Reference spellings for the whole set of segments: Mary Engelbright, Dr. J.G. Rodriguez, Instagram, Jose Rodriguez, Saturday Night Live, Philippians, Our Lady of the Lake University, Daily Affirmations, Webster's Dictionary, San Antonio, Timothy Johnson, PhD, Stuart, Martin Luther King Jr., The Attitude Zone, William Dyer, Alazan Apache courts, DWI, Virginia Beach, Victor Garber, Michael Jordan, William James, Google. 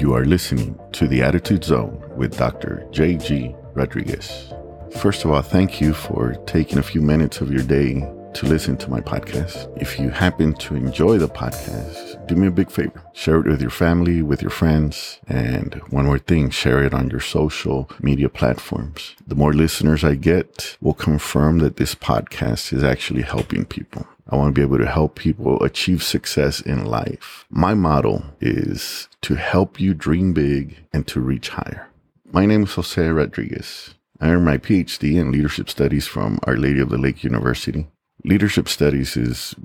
You are listening to The Attitude Zone with Dr. J.G. Rodriguez. First of all, thank you for taking a few minutes of your day to listen to my podcast. If you happen to enjoy the podcast, do me a big favor. Share it with your family, with your friends, and one more thing, share it on your social media platforms. The more listeners I get will confirm that this podcast is actually helping people. I want to be able to help people achieve success in life. My motto is to help you dream big and to reach higher. My name is Jose Rodriguez. I earned my PhD in leadership studies from Our Lady of the Lake University. Leadership studies is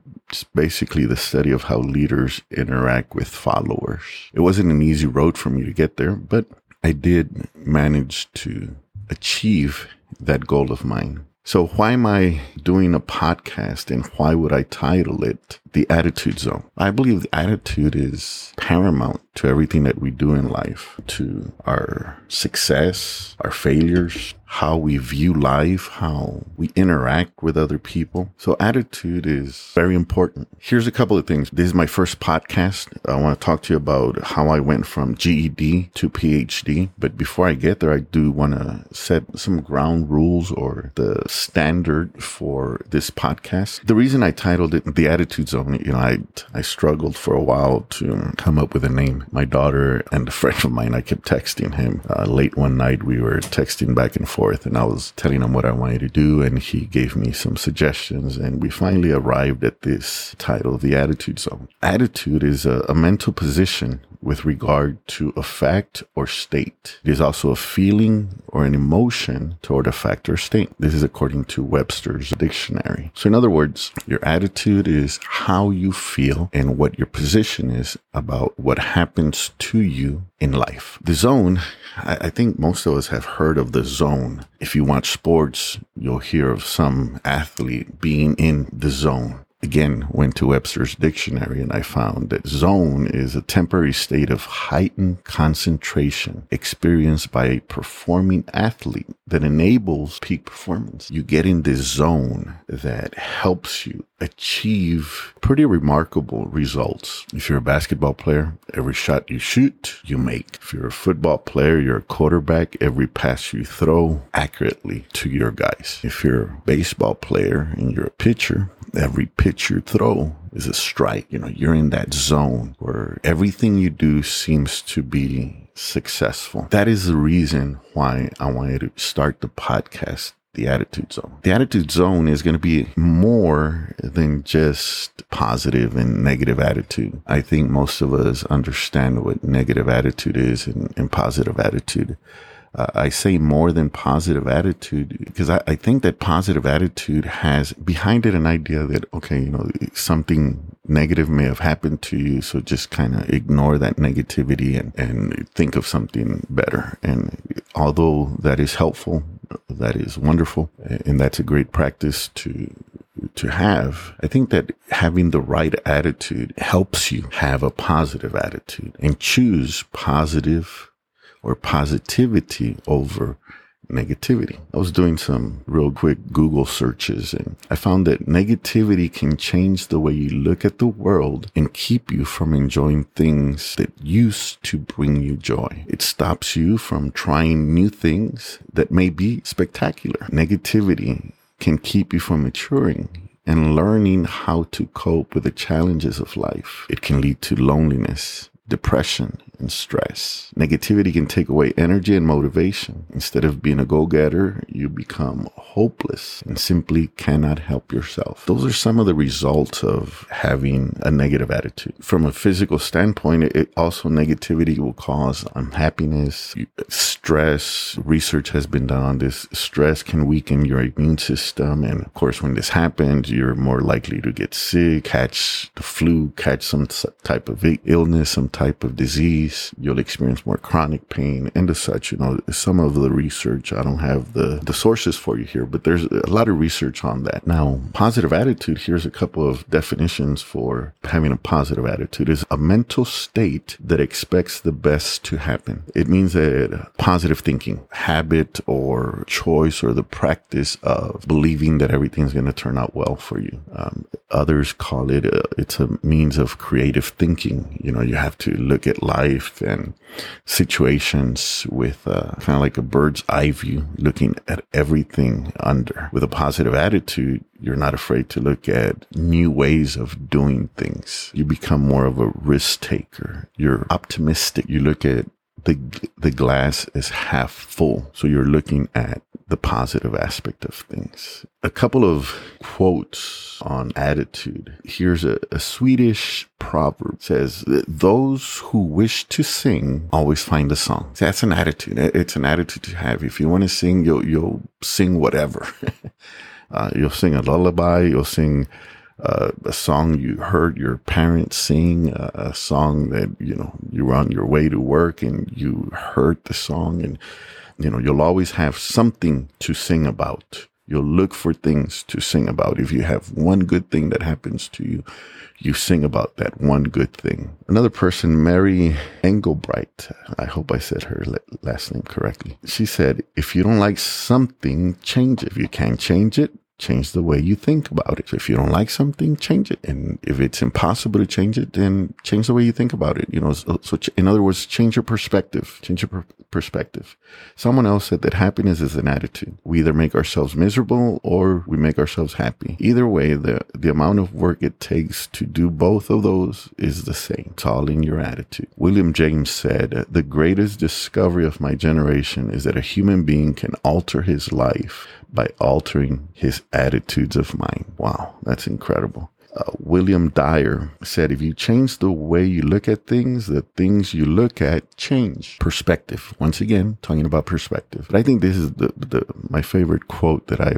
basically the study of how leaders interact with followers. It wasn't an easy road for me to get there, but I did manage to achieve that goal of mine. So why am I doing a podcast and why would I title it The Attitude Zone? I believe the attitude is paramount to everything that we do in life, to our success, our failures, how we view life, how we interact with other people. So attitude is very important. Here's a couple of things. This is my first podcast. I want to talk to you about how I went from GED to PhD. But before I get there, I do want to set some ground rules or the standard for this podcast. The reason I titled it The Attitude Zone, I struggled for a while to come up with a name. My daughter and a friend of mine, I kept texting him. Late one night, we were texting back and forth. And I was telling him what I wanted to do, and he gave me some suggestions, and we finally arrived at this title, The Attitude Zone. Attitude is a mental position with regard to a fact or state. It is also a feeling or an emotion toward a fact or state. This is according to Webster's Dictionary. So in other words, your attitude is how you feel and what your position is about what happens to you in life. The zone, I think most of us have heard of the zone. If you watch sports, you'll hear of some athlete being in the zone. Again, went to Webster's Dictionary and I found that zone is a temporary state of heightened concentration experienced by a performing athlete that enables peak performance. You get in this zone that helps you achieve pretty remarkable results. If you're a basketball player, every shot you shoot, you make. If you're a football player, you're a quarterback, every pass you throw accurately to your guys. If you're a baseball player and you're a pitcher, every pitch you throw is a strike. You're in that zone where everything you do seems to be successful. That is the reason why I wanted to start the podcast, The Attitude Zone. The Attitude Zone is going to be more than just positive and negative attitude. I think most of us understand what negative attitude is and positive attitude. I say more than positive attitude because I think that positive attitude has behind it an idea that, something negative may have happened to you. So just kind of ignore that negativity and think of something better. And although that is helpful, that is wonderful, and that's a great practice to have, I think that having the right attitude helps you have a positive attitude and choose positive or positivity over negativity. I was doing some real quick Google searches and I found that negativity can change the way you look at the world and keep you from enjoying things that used to bring you joy. It stops you from trying new things that may be spectacular. Negativity can keep you from maturing and learning how to cope with the challenges of life. It can lead to loneliness, depression, and stress. Negativity can take away energy and motivation. Instead of being a go-getter, you become hopeless and simply cannot help yourself. Those are some of the results of having a negative attitude. From a physical standpoint, negativity will cause unhappiness, stress. Research has been done on this. Stress can weaken your immune system. And of course, when this happens, you're more likely to get sick, catch the flu, catch some type of illness, some type of disease. You'll experience more chronic pain and as such. Some of the research, I don't have the sources for you here, but there's a lot of research on that. Now, positive attitude, here's a couple of definitions for having a positive attitude, is a mental state that expects the best to happen. It means that positive thinking, habit or choice or the practice of believing that everything's going to turn out well for you. Others call it, it's a means of creative thinking. You have to look at life and situations with kind of like a bird's eye view, looking at everything under. With a positive attitude, you're not afraid to look at new ways of doing things. You become more of a risk taker. You're optimistic. You look at the glass is half full. So you're looking at the positive aspect of things. A couple of quotes on attitude. Here's a Swedish proverb. It says, those who wish to sing always find a song. So that's an attitude. It's an attitude to have. If you want to sing, you'll sing whatever. You'll sing a lullaby. You'll sing a song you heard your parents sing, a song that, you know, you were on your way to work and you heard the song, and, you know, you'll always have something to sing about. You'll look for things to sing about. If you have one good thing that happens to you, you sing about that one good thing. Another person, Mary Engelbright, I hope I said her last name correctly. She said, if you don't like something, change it. If you can't change it, change the way you think about it. So if you don't like something, change it. And if it's impossible to change it, then change the way you think about it. You know, so in other words, change your perspective. Change your perspective. Someone else said that happiness is an attitude. We either make ourselves miserable or we make ourselves happy. Either way, the amount of work it takes to do both of those is the same. It's all in your attitude. William James said, the greatest discovery of my generation is that a human being can alter his life by altering his attitudes of mind. Wow, that's incredible. William Dyer said, if you change the way you look at things, the things you look at change. Perspective. Once again, talking about perspective. But I think this is my favorite quote that I've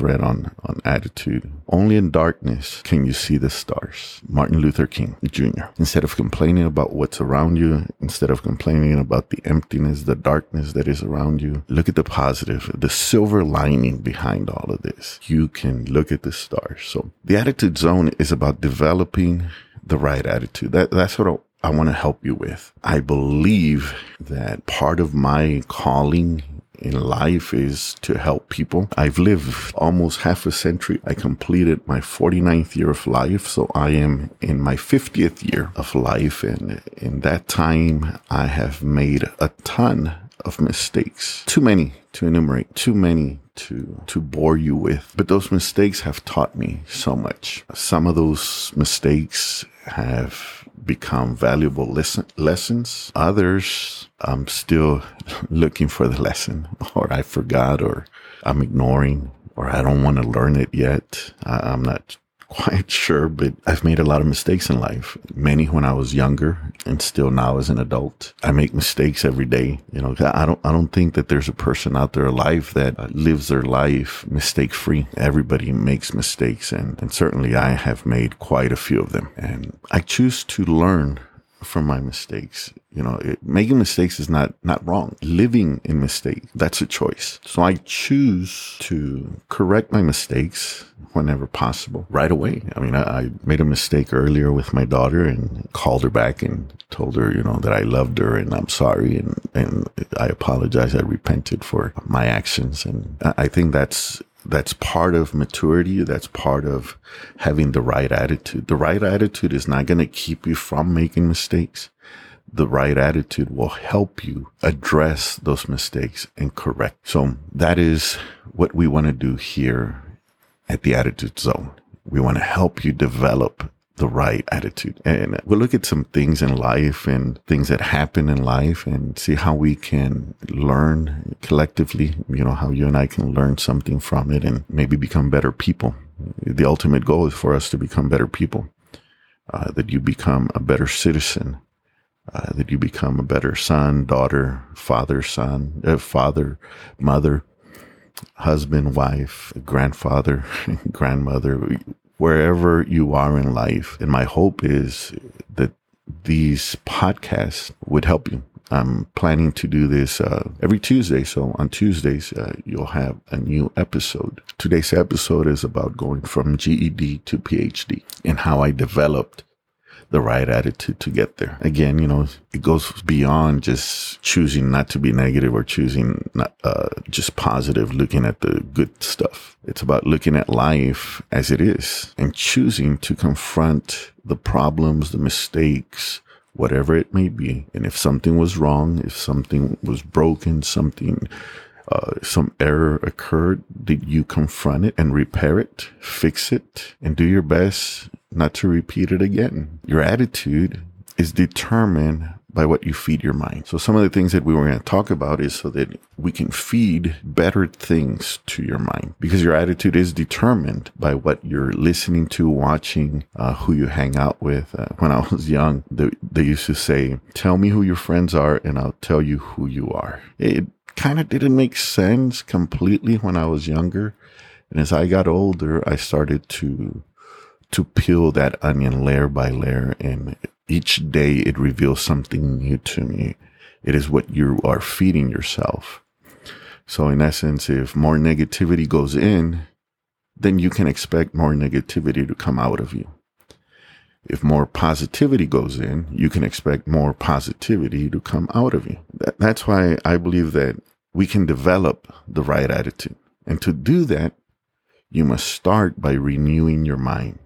read on attitude. Only in darkness can you see the stars. Martin Luther King Jr. Instead of complaining about what's around you, instead of complaining about the emptiness, the darkness that is around you, look at the positive, the silver lining behind all of this. You can look at the stars. So the attitude zone is about developing the right attitude. That's what I want to help you with. I believe that part of my calling in life is to help people. I've lived almost half a century. I completed my 49th year of life, so I am in my 50th year of life, and in that time I have made a ton of mistakes. Too many to enumerate, too many to bore you with. But those mistakes have taught me so much. Some of those mistakes have become valuable lessons. Others, I'm still looking for the lesson, or I forgot, or I'm ignoring, or I don't want to learn it yet. I'm not quite sure, but I've made a lot of mistakes in life. Many when I was younger, and still now as an adult. I make mistakes every day. You know, I don't think that there's a person out there alive that lives their life mistake free. Everybody makes mistakes, and certainly I have made quite a few of them. And I choose to learn from my mistakes. You know, making mistakes is not wrong. Living in mistake, that's a choice. So I choose to correct my mistakes whenever possible, right away. I mean, I made a mistake earlier with my daughter and called her back and told her, you know, that I loved her and I'm sorry and I apologize. I repented for my actions. And I think that's part of maturity. That's part of having the right attitude. The right attitude is not going to keep you from making mistakes. The right attitude will help you address those mistakes and correct. So that is what we want to do here at the Attitude Zone. We want to help you develop the right attitude. And we'll look at some things in life and things that happen in life and see how we can learn collectively, you know, how you and I can learn something from it and maybe become better people. The ultimate goal is for us to become better people, that you become a better citizen, that you become a better son, daughter, father, mother, husband, wife, grandfather, grandmother, wherever you are in life. And my hope is that these podcasts would help you. I'm planning to do this every Tuesday. So on Tuesdays, you'll have a new episode. Today's episode is about going from GED to PhD and how I developed the right attitude to get there. Again, you know, it goes beyond just choosing not to be negative or choosing not, just positive, looking at the good stuff. It's about looking at life as it is and choosing to confront the problems, the mistakes, whatever it may be. And if something was wrong, if something was broken, some error occurred, did you confront it and repair it, fix it, and do your best not to repeat it again? Your attitude is determined by what you feed your mind. So some of the things that we were going to talk about is so that we can feed better things to your mind, because your attitude is determined by what you're listening to, watching, who you hang out with. When I was young, they used to say, tell me who your friends are and I'll tell you who you are. It kind of didn't make sense completely when I was younger. And as I got older, I started to peel that onion layer by layer, and each day it reveals something new to me. It is what you are feeding yourself. So in essence, if more negativity goes in, then you can expect more negativity to come out of you. If more positivity goes in, you can expect more positivity to come out of you. That's why I believe that we can develop the right attitude. And to do that, you must start by renewing your mind.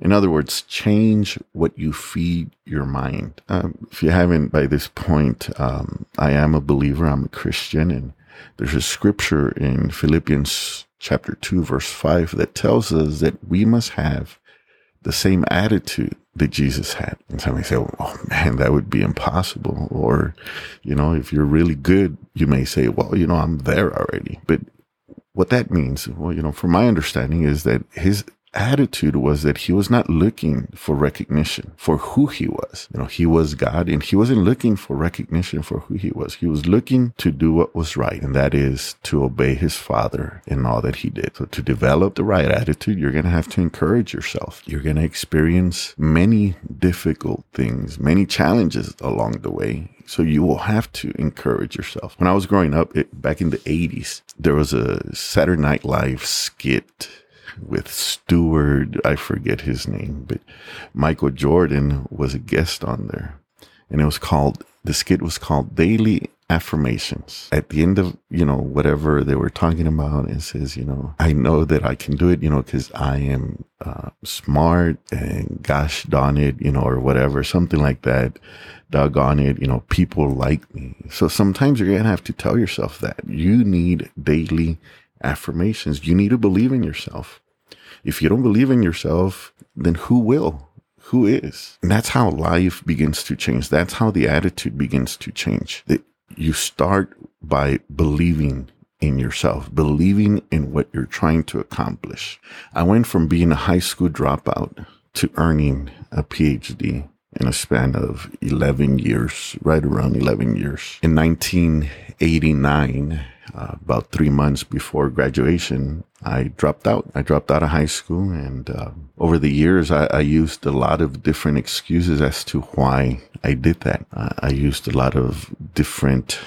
In other words, change what you feed your mind. If you haven't by this point, I am a believer, I'm a Christian, and there's a scripture in Philippians chapter 2, verse 5 that tells us that we must have the same attitude that Jesus had. And somebody say, oh man, that would be impossible. Or, you know, if you're really good, you may say, well, you know, I'm there already. But what that means, well, you know, from my understanding is that his attitude was that he was not looking for recognition for who he was. You know, he was God, and he wasn't looking for recognition for who he was. He was looking to do what was right, and that is to obey his Father in all that he did. So to develop the right attitude, you're going to have to encourage yourself. You're going to experience many difficult things, many challenges along the way. So you will have to encourage yourself. When I was growing up, back in the 80s, there was a Saturday Night Live skit with Stuart, I forget his name, but Michael Jordan was a guest on there. And it was called, the skit was called Daily Affirmations. At the end of, you know, whatever they were talking about, it says, you know, I know that I can do it, you know, because I am smart and gosh darn it, you know, or whatever, something like that. Doggone it, you know, people like me. So sometimes you're going to have to tell yourself that. You need daily affirmations. You need to believe in yourself. If you don't believe in yourself, then who will? Who is? And that's how life begins to change. That's how the attitude begins to change. You start by believing in yourself, believing in what you're trying to accomplish. I went from being a high school dropout to earning a PhD in a span of 11 years, right around 11 years. In 1989, about 3 months before graduation, I dropped out of high school. And over the years, I used a lot of different excuses as to why I did that. I used a lot of different,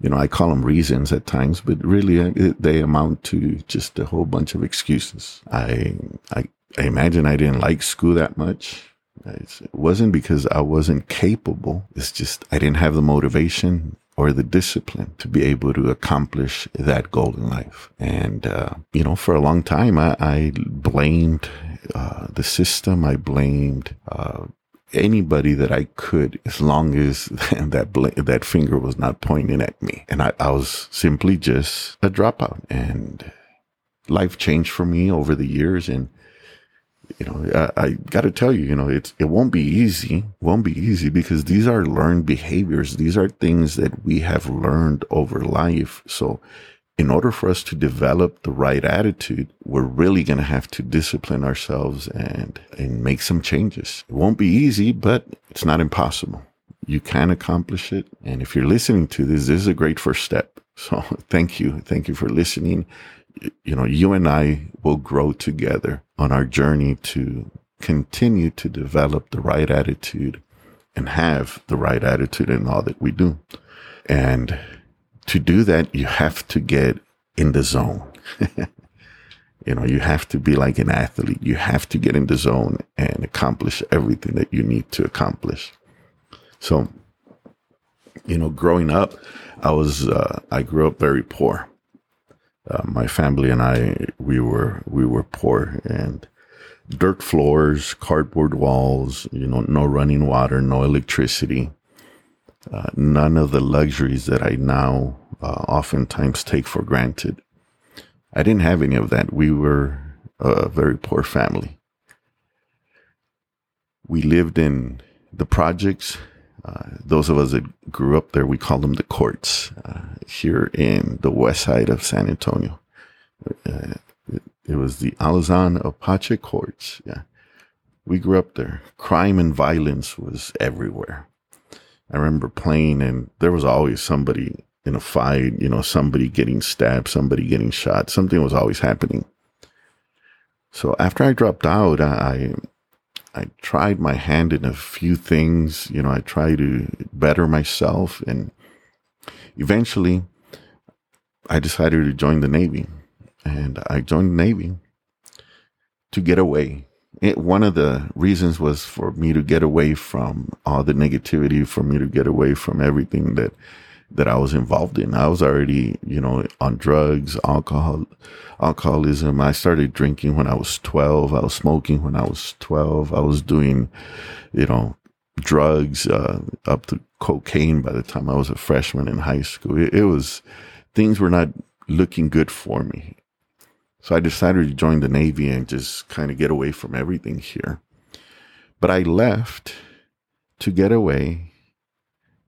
you know, I call them reasons at times, but really they amount to just a whole bunch of excuses. I imagine I didn't like school that much. It wasn't because I wasn't capable. It's just I didn't have the motivation or the discipline to be able to accomplish that goal in life. And, you know, for a long time, I blamed the system. I blamed anybody that I could, as long as that finger was not pointing at me. And I was simply just a dropout. And life changed for me over the years. And, you know, I got to tell you, you know, it won't be easy. It won't be easy because these are learned behaviors. These are things that we have learned over life. So in order for us to develop the right attitude, we're really going to have to discipline ourselves and make some changes. It won't be easy, but it's not impossible. You can accomplish it. And if you're listening to this, this is a great first step. So thank you. Thank you for listening. You know, you and I will grow together on our journey to continue to develop the right attitude and have the right attitude in all that we do. And to do that, you have to get in the zone. You know, you have to be like an athlete. You have to get in the zone and accomplish everything that you need to accomplish. So, you know, growing up, I grew up very poor. My family and I, we were poor, and dirt floors, cardboard walls, no running water, no electricity, none of the luxuries that I now oftentimes take for granted. I didn't have any of that. We were a very poor family. We lived in the projects. Those of us that grew up there, we call them the courts, here in the west side of San Antonio. It was the Alazan Apache courts. Yeah. We grew up there. Crime and violence was everywhere. I remember playing, and there was always somebody in a fight, somebody getting stabbed, somebody getting shot. Something was always happening. So after I dropped out, I tried my hand in a few things. I tried to better myself, and eventually I decided to join the Navy. And I joined the Navy to get away. One of the reasons was for me to get away from all the negativity, for me to get away from everything that I was involved in. I was already, on drugs, alcoholism. I started drinking when I was 12. I was smoking when I was 12. I was doing, drugs, up to cocaine by the time I was a freshman in high school. Things were not looking good for me. So I decided to join the Navy and just kind of get away from everything here. But I left to get away.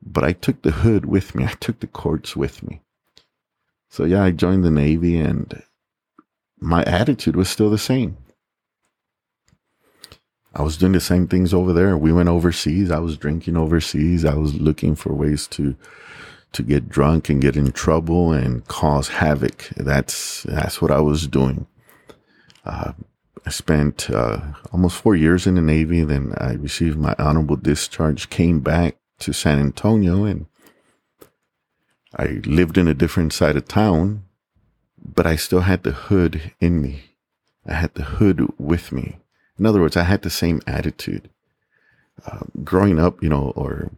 But I took the hood with me. I took the courts with me. So yeah, I joined the Navy, and my attitude was still the same. I was doing the same things over there. We went overseas. I was drinking overseas. I was looking for ways to get drunk and get in trouble and cause havoc. That's what I was doing. I spent almost 4 years in the Navy. Then I received my honorable discharge, came back to San Antonio, and I lived in a different side of town, but I still had the hood in me. I had the hood with me. In other words, I had the same attitude. Growing up, or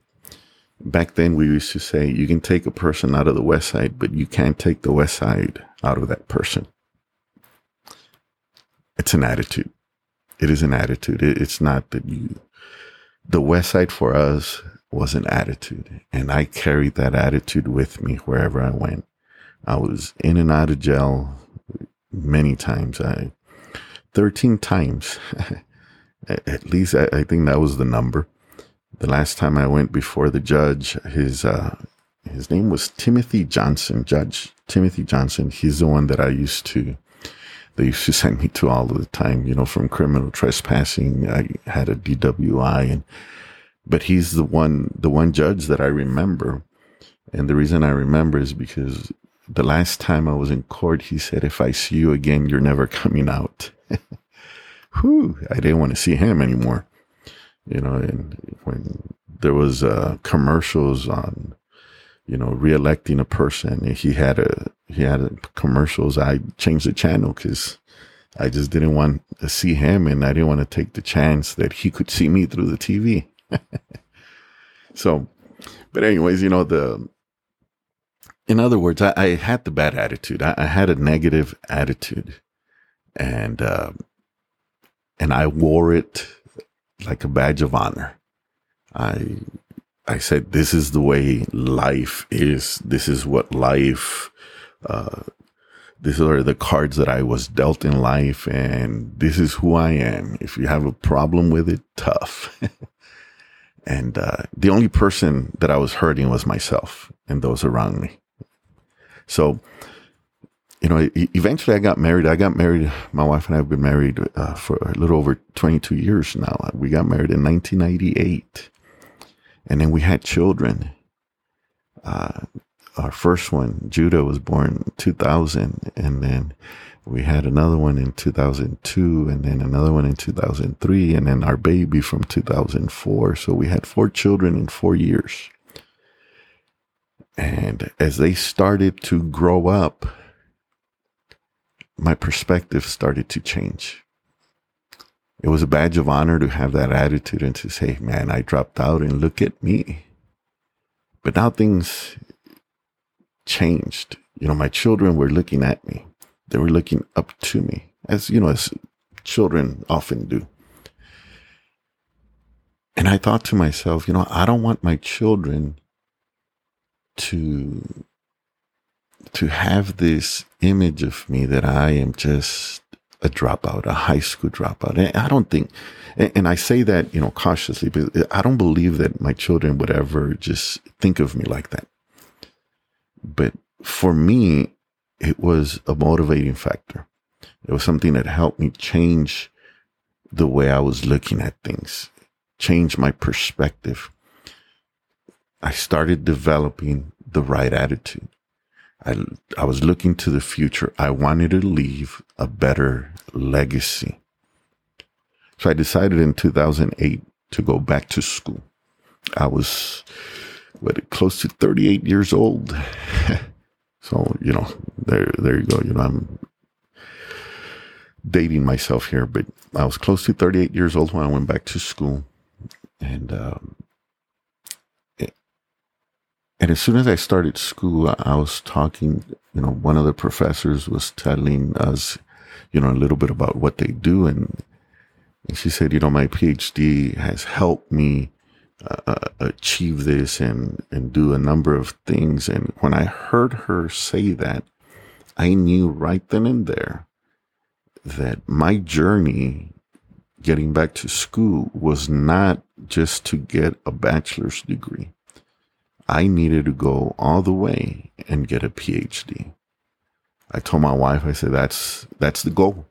back then we used to say, you can take a person out of the west side, but you can't take the west side out of that person. It's an attitude. It is an attitude. It's not that the west side for us was an attitude, and I carried that attitude with me wherever I went. I was in and out of jail many times. 13 times, at least I think that was the number. The last time I went before the judge, his name was Timothy Johnson, Judge Timothy Johnson. He's the one that they used to send me to all of the time, from criminal trespassing. I had a DWI, but he's the one judge that I remember. And the reason I remember is because the last time I was in court, he said, if I see you again, you're never coming out. Whew, I didn't want to see him anymore. And when there was commercials on, reelecting a person, and he had commercials, I changed the channel because I just didn't want to see him, and I didn't want to take the chance that he could see me through the TV. So, but anyways, in other words, I had the bad attitude. I had a negative attitude, and I wore it like a badge of honor. I said, this is the way life is. This is what life, these are the cards that I was dealt in life, and this is who I am. If you have a problem with it, tough. And the only person that I was hurting was myself and those around me. So, eventually I got married. My wife and I have been married for a little over 22 years now. We got married in 1998. And then we had children. Our first one, Judah, was born in 2000. And then we had another one in 2002, and then another one in 2003, and then our baby from 2004. So we had 4 children in 4 years. And as they started to grow up, my perspective started to change. It was a badge of honor to have that attitude and to say, man, I dropped out and look at me. But now things changed. My children were looking at me. They were looking up to me, as children often do. And I thought to myself, you know, I don't want my children to have this image of me that I am just a dropout, a high school dropout. And I don't think, and I say that, you know, cautiously, but I don't believe that my children would ever just think of me like that. But for me, it was a motivating factor. It was something that helped me change the way I was looking at things, change my perspective. I started developing the right attitude. I was looking to the future. I wanted to leave a better legacy. So I decided in 2008 to go back to school. I was close to 38 years old. So, you know, there you go. You know, I'm dating myself here, but I was close to 38 years old when I went back to school. And as soon as I started school, I was talking, you know, one of the professors was telling us, you know, a little bit about what they do. And she said, you know, my PhD has helped me achieve this and do a number of things. And when I heard her say that, I knew right then and there that my journey getting back to school was not just to get a bachelor's degree. I needed to go all the way and get a PhD. I told my wife, I said, that's the goal.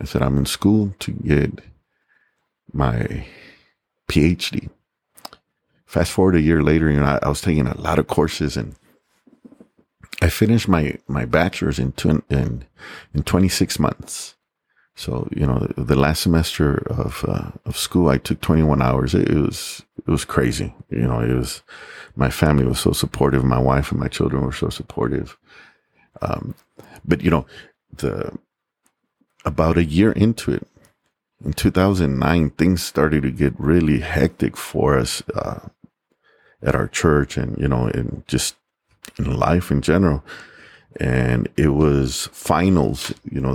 I said, I'm in school to get my PhD. Fast forward a year later, you know, I was taking a lot of courses, and I finished my bachelor's in 26 months. So, you know, the last semester of school, I took 21 hours. It was crazy. You know, my family was so supportive. My wife and my children were so supportive. But you know, about a year into it, in 2009, things started to get really hectic for us, at our church and, you know, and just in life in general. And it was finals, you know,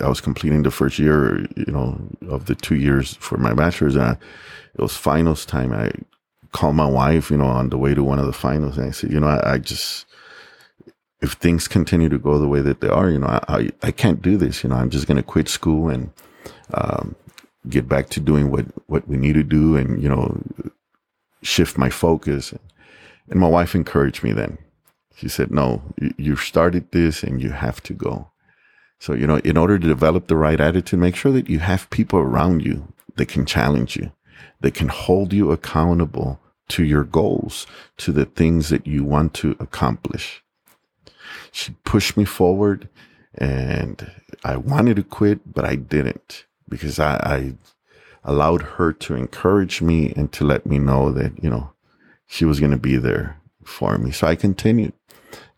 I was completing the first year, you know, of the 2 years for my bachelor's. And it was finals time. I called my wife, you know, on the way to one of the finals. And I said, you know, I just, if things continue to go the way that they are, you know, I can't do this. You know, I'm just going to quit school and get back to doing what we need to do and, you know, shift my focus. And my wife encouraged me then. She said, no, you started this and you have to go. So, you know, in order to develop the right attitude, make sure that you have people around you that can challenge you, that can hold you accountable to your goals, to the things that you want to accomplish. She pushed me forward, and I wanted to quit, but I didn't, because I allowed her to encourage me and to let me know that, you know, she was going to be there for me. So I continued.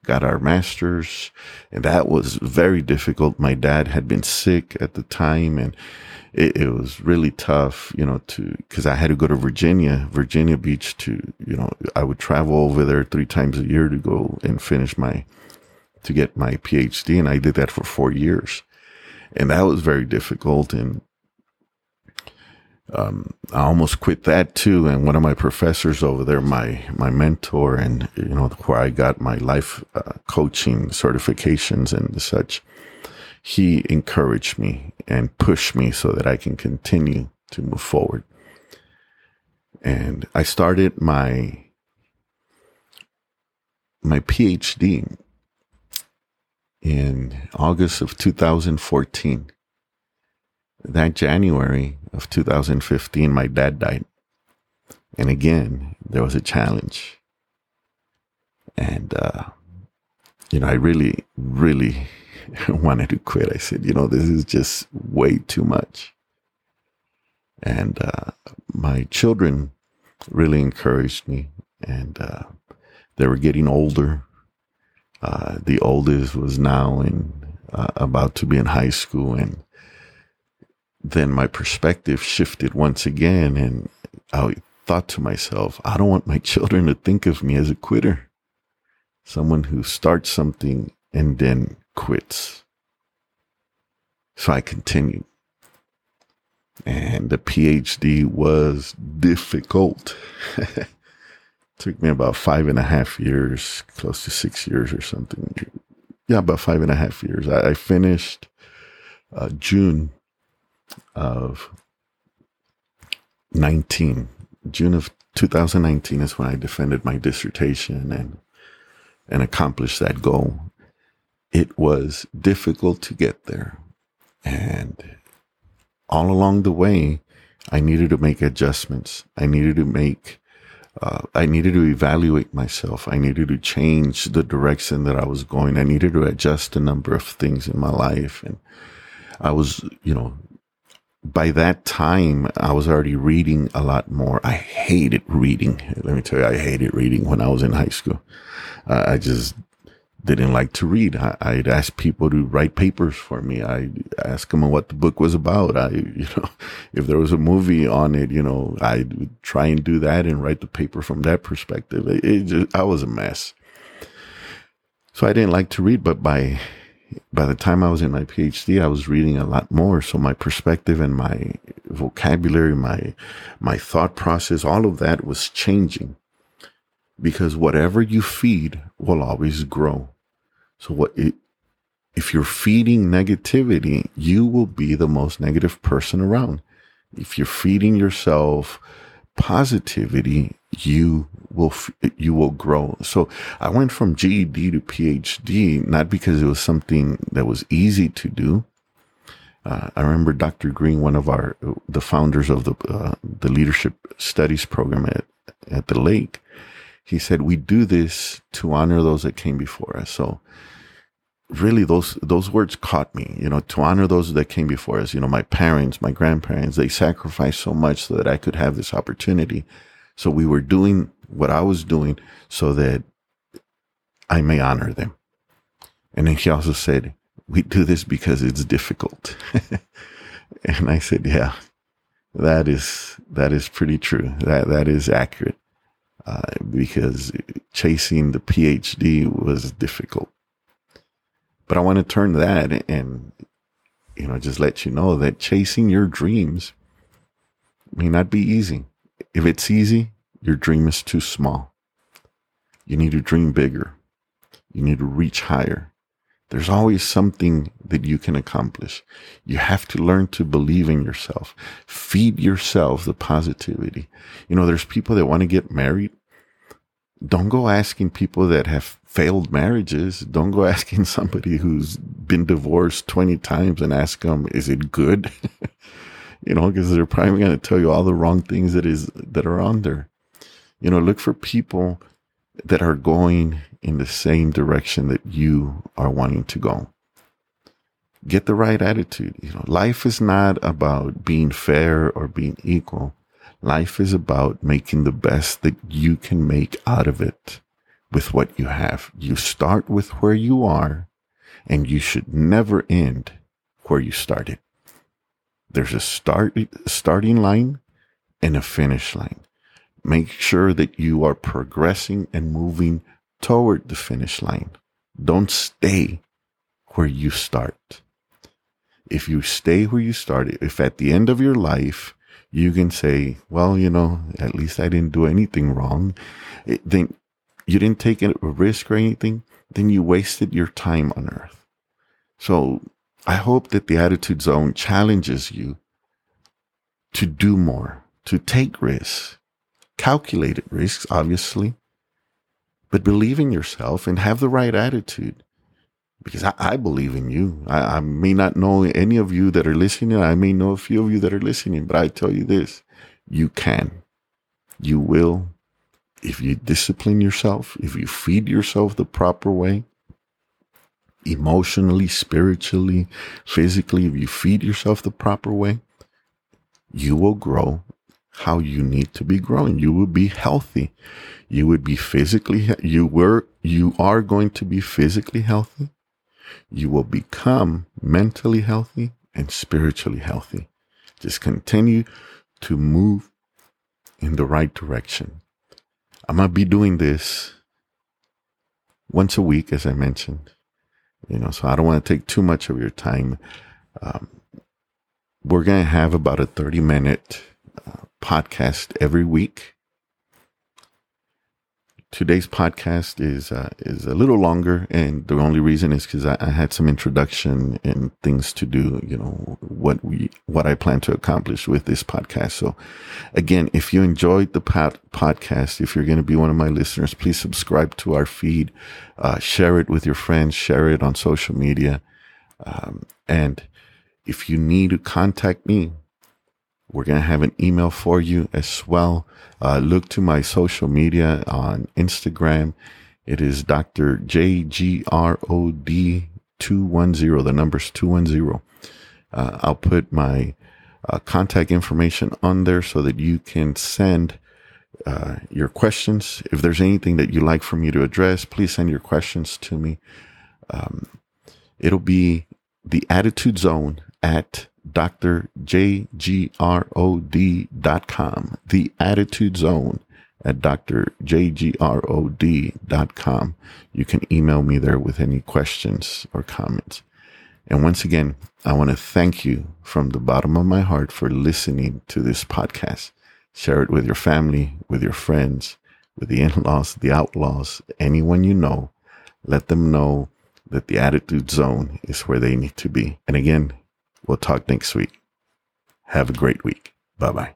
Got our master's, and that was very difficult. My dad had been sick at the time, and it was really tough, you know, because I had to go to Virginia Beach to, you know, I would travel over there 3 times a year to go and to get my PhD. And I did that for 4 years, and that was very difficult. And I almost quit that too. And one of my professors over there, my mentor, and, you know, where I got my life coaching certifications and such, he encouraged me and pushed me so that I can continue to move forward. And I started my PhD in August of 2014. That January of 2015, my dad died. And again, there was a challenge. And, you know, I really, really wanted to quit. I said, you know, this is just way too much. And my children really encouraged me. And they were getting older. The oldest was now about to be in high school, and then my perspective shifted once again, and I thought to myself, I don't want my children to think of me as a quitter, someone who starts something and then quits. So I continued. and the PhD was difficult. Took me about 5.5 years, close to 6 years or something. Yeah, about 5.5 years. I finished June of 19. June of 2019 is when I defended my dissertation and accomplished that goal. It was difficult to get there. And all along the way, I needed to make adjustments. I needed to make I needed to evaluate myself. I needed to change the direction that I was going. I needed to adjust a number of things in my life. And I was, you know, by that time, I was already reading a lot more. I hated reading. Let me tell you, I hated reading when I was in high school. I just didn't like to read. I'd ask people to write papers for me. I'd ask them what the book was about. If there was a movie on it, I'd try and do that and write the paper from that perspective. I was a mess. So I didn't like to read, but by the time I was in my PhD, I was reading a lot more. So my perspective and my vocabulary, my thought process, all of that was changing. Because whatever you feed will always grow. So if you're feeding negativity, you will be the most negative person around. If you're feeding yourself positivity, you will grow. So I went from GED to PhD, not because it was something that was easy to do. I remember Dr. Green, the founders of the leadership studies program at the Lake. He said, we do this to honor those that came before us. So really those words caught me, to honor those that came before us, my parents, my grandparents, they sacrificed so much so that I could have this opportunity. So we were doing what I was doing so that I may honor them. And then he also said, we do this because it's difficult. And I said, yeah, that is pretty true. That is accurate. Because chasing the PhD was difficult. But I want to turn that and, just let you know that chasing your dreams may not be easy. If it's easy, your dream is too small. You need to dream bigger. You need to reach higher. There's always something that you can accomplish. You have to learn to believe in yourself. Feed yourself the positivity. There's people that want to get married. Don't go asking people that have failed marriages. Don't go asking somebody who's been divorced 20 times and ask them, is it good? Because they're probably going to tell you all the wrong things that are on there. Look for people that are going in the same direction that you are wanting to go. Get the right attitude. Life is not about being fair or being equal. Life is about making the best that you can make out of it with what you have. You start with where you are, and you should never end where you started. There's a starting line and a finish line. Make sure that you are progressing and moving toward the finish line. Don't stay where you start. If you stay where you started, if at the end of your life you can say, well, at least I didn't do anything wrong, then you didn't take a risk or anything, then you wasted your time on earth. So I hope that the Attitude Zone challenges you to do more, to take risks. Calculated risks, obviously, but believe in yourself and have the right attitude, because I believe in you. I may not know any of you that are listening. I may know a few of you that are listening, but I tell you this, you can, you will, if you discipline yourself, if you feed yourself the proper way, emotionally, spiritually, physically, if you feed yourself the proper way, you will grow how you need to be growing. You will be healthy. You would be physically, you are going to be physically healthy. You will become mentally healthy and spiritually healthy. Just continue to move in the right direction. I'm going to be doing this once a week, as I mentioned, so I don't want to take too much of your time. We're going to have about a 30-minute podcast every week. Today's podcast is a little longer, and the only reason is because I had some introduction and things to do, you know, what I plan to accomplish with this podcast. So again, if you enjoyed the podcast, if you're going to be one of my listeners, please subscribe to our feed, share it with your friends, share it on social media. And if you need to contact me, we're going to have an email for you as well. Look to my social media on Instagram. It is Dr. J.G. Rod 210. The number's 210. I'll put my contact information on there so that you can send your questions. If there's anything that you'd like for me to address, please send your questions to me. It'll be The Attitude Zone at drjgrod.com. The Attitude Zone at drjgrod.com. You can email me there with any questions or comments. And once again, I want to thank you from the bottom of my heart for listening to this podcast. Share it with your family, with your friends, with the in-laws, the outlaws, anyone you know. Let them know that the Attitude Zone is where they need to be. And again, we'll talk next week. Have a great week. Bye-bye.